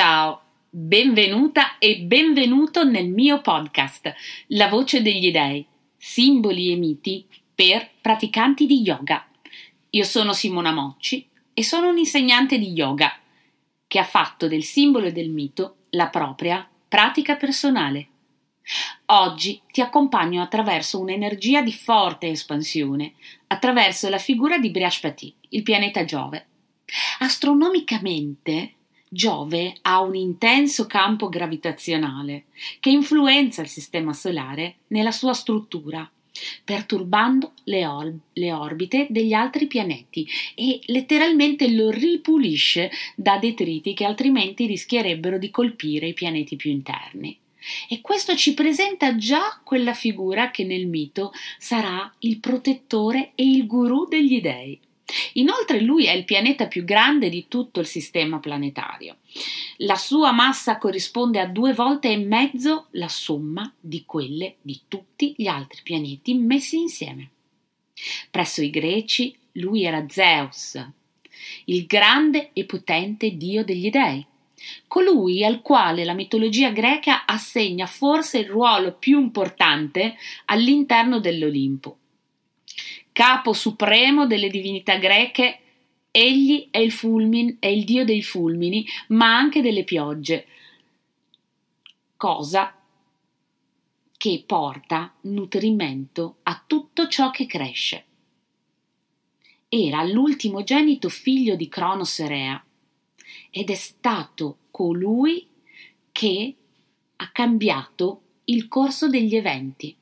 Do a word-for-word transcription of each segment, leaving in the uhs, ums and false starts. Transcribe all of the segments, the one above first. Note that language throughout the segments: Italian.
Ciao, benvenuta e benvenuto nel mio podcast, La voce degli dèi, simboli e miti per praticanti di yoga. Io sono Simona Mocci e sono un'insegnante di yoga che ha fatto del simbolo e del mito la propria pratica personale. Oggi ti accompagno attraverso un'energia di forte espansione, attraverso la figura di Brihaspati, il pianeta Giove. Astronomicamente, Giove ha un intenso campo gravitazionale che influenza il sistema solare nella sua struttura, perturbando le, or- le orbite degli altri pianeti e letteralmente lo ripulisce da detriti che altrimenti rischierebbero di colpire i pianeti più interni. E questo ci presenta già quella figura che nel mito sarà il protettore e il guru degli dèi. Inoltre lui è il pianeta più grande di tutto il sistema planetario. La sua massa corrisponde a due volte e mezzo la somma di quelle di tutti gli altri pianeti messi insieme. Presso i greci lui era Zeus, il grande e potente dio degli dèi, colui al quale la mitologia greca assegna forse il ruolo più importante all'interno dell'Olimpo. Capo supremo delle divinità greche, egli è il, fulmin, è il dio dei fulmini, ma anche delle piogge, cosa che porta nutrimento a tutto ciò che cresce. Era l'ultimogenito figlio di Crono e Rea ed è stato colui che ha cambiato il corso degli eventi.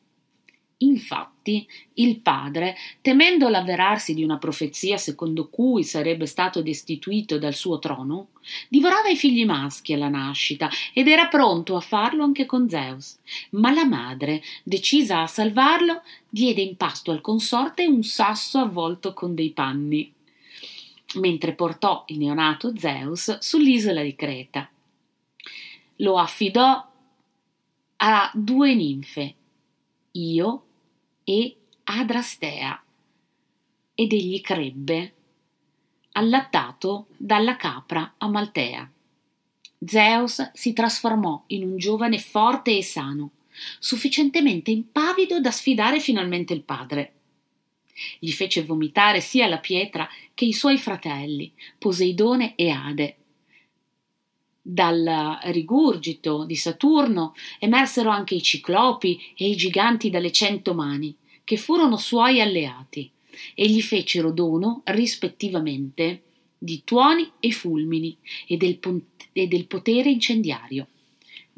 Infatti, il padre, temendo l'avverarsi di una profezia secondo cui sarebbe stato destituito dal suo trono, divorava i figli maschi alla nascita ed era pronto a farlo anche con Zeus. Ma la madre, decisa a salvarlo, diede in pasto al consorte un sasso avvolto con dei panni, mentre portò il neonato Zeus sull'isola di Creta. Lo affidò a due ninfe, Io e Adrastea, ed egli crebbe, allattato dalla capra Amaltea. Zeus si trasformò in un giovane forte e sano, sufficientemente impavido da sfidare finalmente il padre. Gli fece vomitare sia la pietra che i suoi fratelli, Poseidone e Ade. Dal rigurgito di Saturno emersero anche i ciclopi e i giganti dalle cento mani, che furono suoi alleati, e gli fecero dono rispettivamente di tuoni e fulmini e del, pot- e del potere incendiario.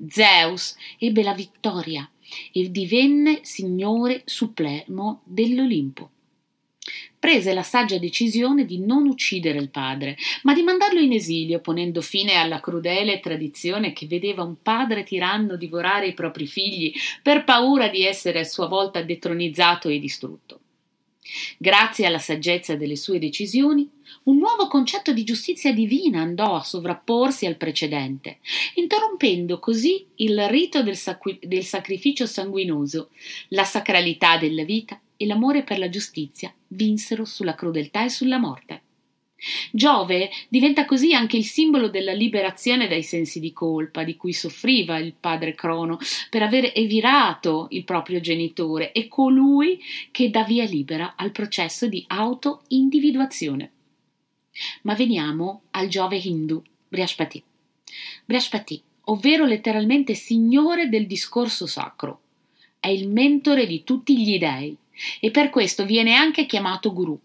Zeus ebbe la vittoria e divenne signore supremo dell'Olimpo. Prese la saggia decisione di non uccidere il padre, ma di mandarlo in esilio, ponendo fine alla crudele tradizione che vedeva un padre tiranno divorare i propri figli per paura di essere a sua volta detronizzato e distrutto. Grazie alla saggezza delle sue decisioni, un nuovo concetto di giustizia divina andò a sovrapporsi al precedente, interrompendo così il rito del, sacri- del sacrificio sanguinoso, la sacralità della vita e l'amore per la giustizia vinsero sulla crudeltà e sulla morte. Giove diventa così anche il simbolo della liberazione dai sensi di colpa di cui soffriva il padre Crono per aver evirato il proprio genitore e colui che dà via libera al processo di autoindividuazione. Ma veniamo al Giove hindu, Brihaspati. Brihaspati, ovvero letteralmente signore del discorso sacro, è il mentore di tutti gli dèi e per questo viene anche chiamato Guru.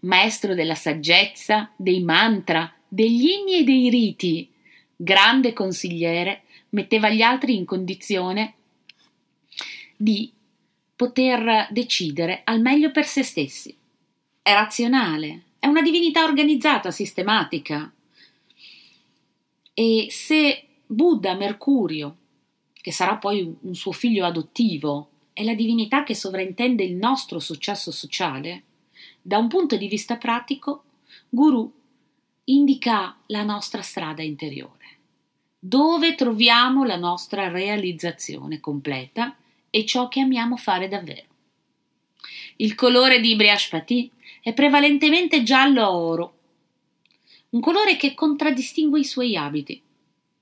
Maestro della saggezza, dei mantra, degli inni e dei riti, grande consigliere, metteva gli altri in condizione di poter decidere al meglio per se stessi. È razionale, è una divinità organizzata, sistematica. E se Buddha Mercurio, che sarà poi un suo figlio adottivo, è la divinità che sovraintende il nostro successo sociale, da un punto di vista pratico, Guru indica la nostra strada interiore, dove troviamo la nostra realizzazione completa e ciò che amiamo fare davvero. Il colore di Brihaspati è prevalentemente giallo-oro, un colore che contraddistingue i suoi abiti,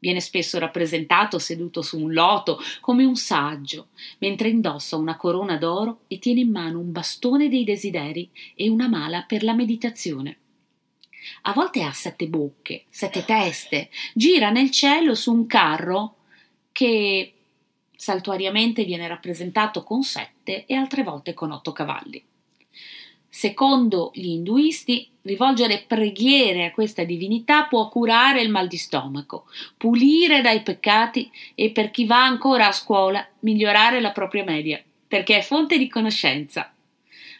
Viene spesso rappresentato seduto su un loto come un saggio, mentre indossa una corona d'oro e tiene in mano un bastone dei desideri e una mala per la meditazione. A volte ha sette bocche, sette teste, gira nel cielo su un carro che saltuariamente viene rappresentato con sette e altre volte con otto cavalli. Secondo gli induisti, rivolgere preghiere a questa divinità può curare il mal di stomaco, pulire dai peccati e, per chi va ancora a scuola, migliorare la propria media, perché è fonte di conoscenza.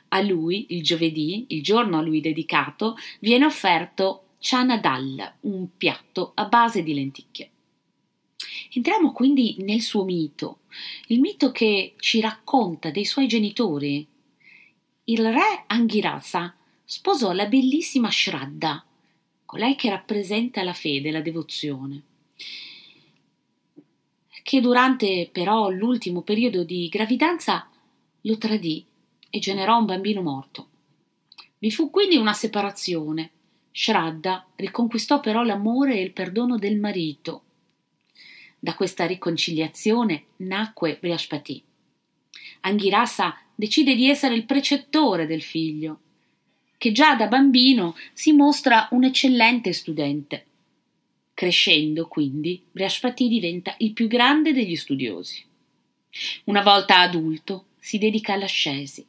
A lui, il giovedì, il giorno a lui dedicato, viene offerto Chanadal, un piatto a base di lenticchie. Entriamo quindi nel suo mito, il mito che ci racconta dei suoi genitori. Il re Anghirasa sposò la bellissima Shraddha, colei che rappresenta la fede e la devozione, che durante però l'ultimo periodo di gravidanza lo tradì e generò un bambino morto. Vi fu quindi una separazione. Shraddha riconquistò però l'amore e il perdono del marito. Da questa riconciliazione nacque Brihaspati. Anghirasa decide di essere il precettore del figlio, che già da bambino si mostra un eccellente studente. Crescendo, quindi, Brihaspati diventa il più grande degli studiosi. Una volta adulto, si dedica all'ascesi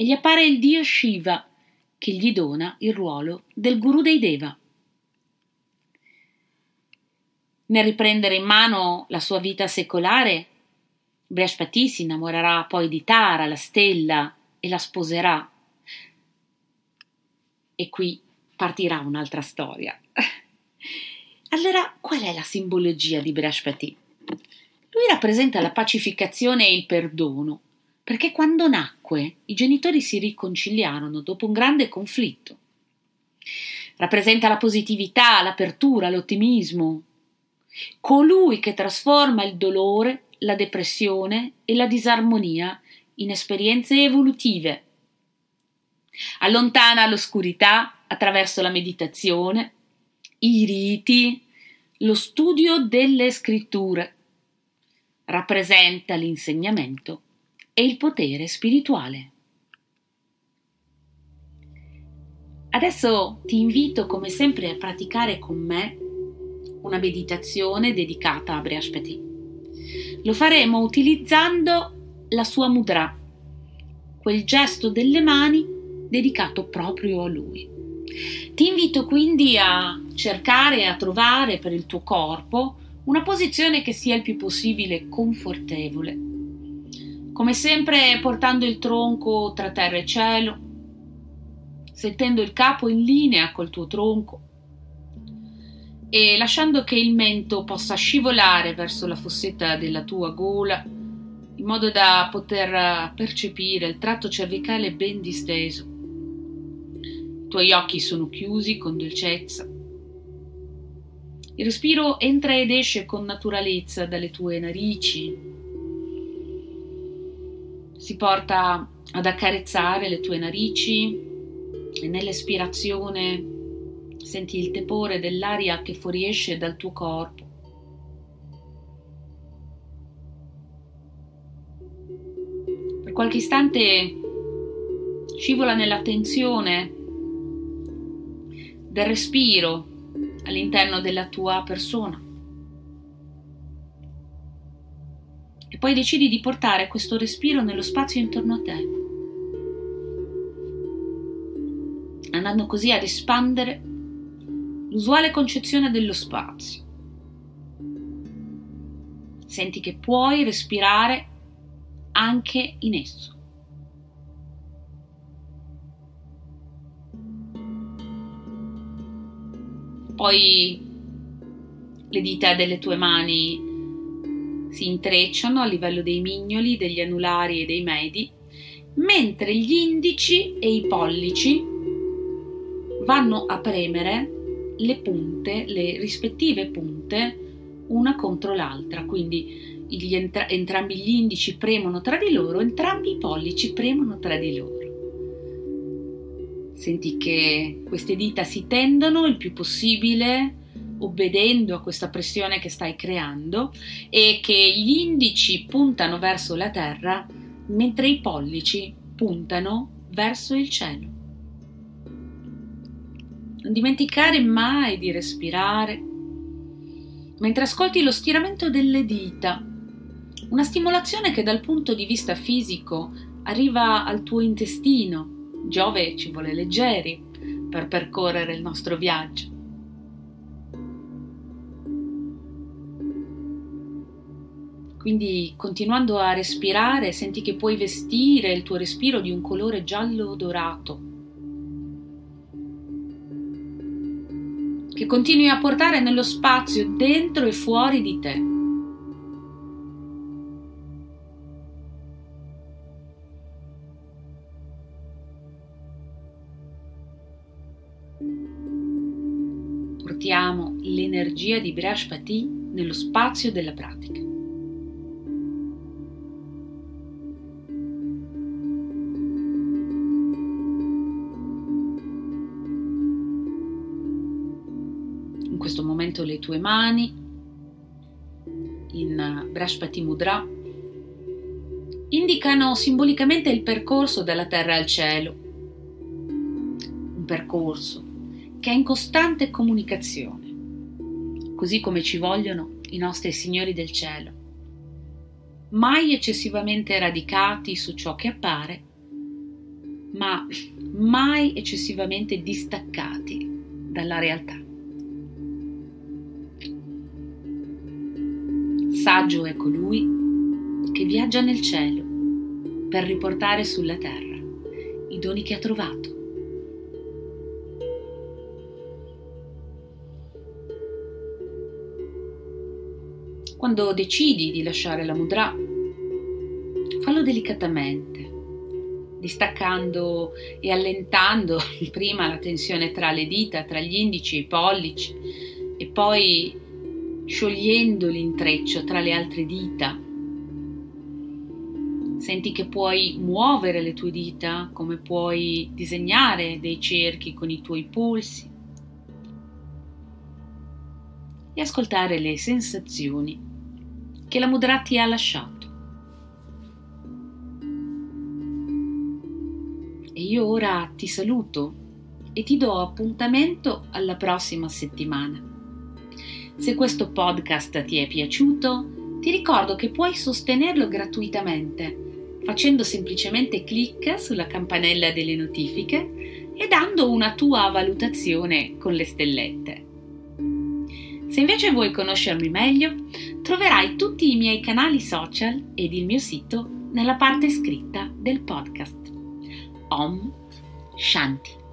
e gli appare il dio Shiva, che gli dona il ruolo del Guru dei Deva. Nel riprendere in mano la sua vita secolare, Brihaspati si innamorerà poi di Tara, la stella, e la sposerà. E qui partirà un'altra storia. Allora, qual è la simbologia di Brihaspati? Lui rappresenta la pacificazione e il perdono, perché quando nacque i genitori si riconciliarono dopo un grande conflitto. Rappresenta la positività, l'apertura, l'ottimismo. Colui che trasforma il dolore, la depressione e la disarmonia in esperienze evolutive. Allontana l'oscurità attraverso la meditazione, i riti, lo studio delle scritture. Rappresenta l'insegnamento e il potere spirituale. Adesso ti invito come sempre a praticare con me una meditazione dedicata a Brihaspati. Lo faremo utilizzando la sua mudra, quel gesto delle mani dedicato proprio a lui. Ti invito quindi a cercare e a trovare per il tuo corpo una posizione che sia il più possibile confortevole, come sempre portando il tronco tra terra e cielo, sentendo il capo in linea col tuo tronco e lasciando che il mento possa scivolare verso la fossetta della tua gola, in modo da poter percepire il tratto cervicale ben disteso. I tuoi occhi sono chiusi con dolcezza. Il respiro entra ed esce con naturalezza dalle tue narici. Si porta ad accarezzare le tue narici e nell'espirazione senti il tepore dell'aria che fuoriesce dal tuo corpo. Per qualche istante scivola nell'attenzione del respiro all'interno della tua persona. E poi decidi di portare questo respiro nello spazio intorno a te, andando così ad espandere l'usuale concezione dello spazio. Senti che puoi respirare anche in esso. Poi le dita delle tue mani si intrecciano a livello dei mignoli, degli anulari e dei medi, mentre gli indici e i pollici vanno a premere le punte, le rispettive punte, una contro l'altra, quindi gli entra- entrambi gli indici premono tra di loro, entrambi i pollici premono tra di loro. Senti che queste dita si tendono il più possibile obbedendo a questa pressione che stai creando, e che gli indici puntano verso la terra mentre i pollici puntano verso il cielo. Non dimenticare mai di respirare mentre ascolti lo stiramento delle dita, una stimolazione che dal punto di vista fisico arriva al tuo intestino. Giove ci vuole leggeri per percorrere il nostro viaggio. Quindi, continuando a respirare, senti che puoi vestire il tuo respiro di un colore giallo dorato, che continui a portare nello spazio, dentro e fuori di te. Portiamo l'energia di Brihaspati nello spazio della pratica. In questo momento le tue mani in Brihaspati mudra indicano simbolicamente il percorso dalla terra al cielo, un percorso che è in costante comunicazione, così come ci vogliono i nostri signori del cielo, mai eccessivamente radicati su ciò che appare, ma mai eccessivamente distaccati dalla realtà. Saggio è colui che viaggia nel cielo per riportare sulla terra i doni che ha trovato. Quando decidi di lasciare la mudra, fallo delicatamente, distaccando e allentando prima la tensione tra le dita, tra gli indici e i pollici, e poi sciogliendo l'intreccio tra le altre dita. Senti che puoi muovere le tue dita, come puoi disegnare dei cerchi con i tuoi polsi, e ascoltare le sensazioni che la mudra ti ha lasciato. E io ora ti saluto e ti do appuntamento alla prossima settimana. Se questo podcast ti è piaciuto, ti ricordo che puoi sostenerlo gratuitamente facendo semplicemente clic sulla campanella delle notifiche e dando una tua valutazione con le stellette. Se invece vuoi conoscermi meglio, troverai tutti i miei canali social ed il mio sito nella parte scritta del podcast. Om Shanti.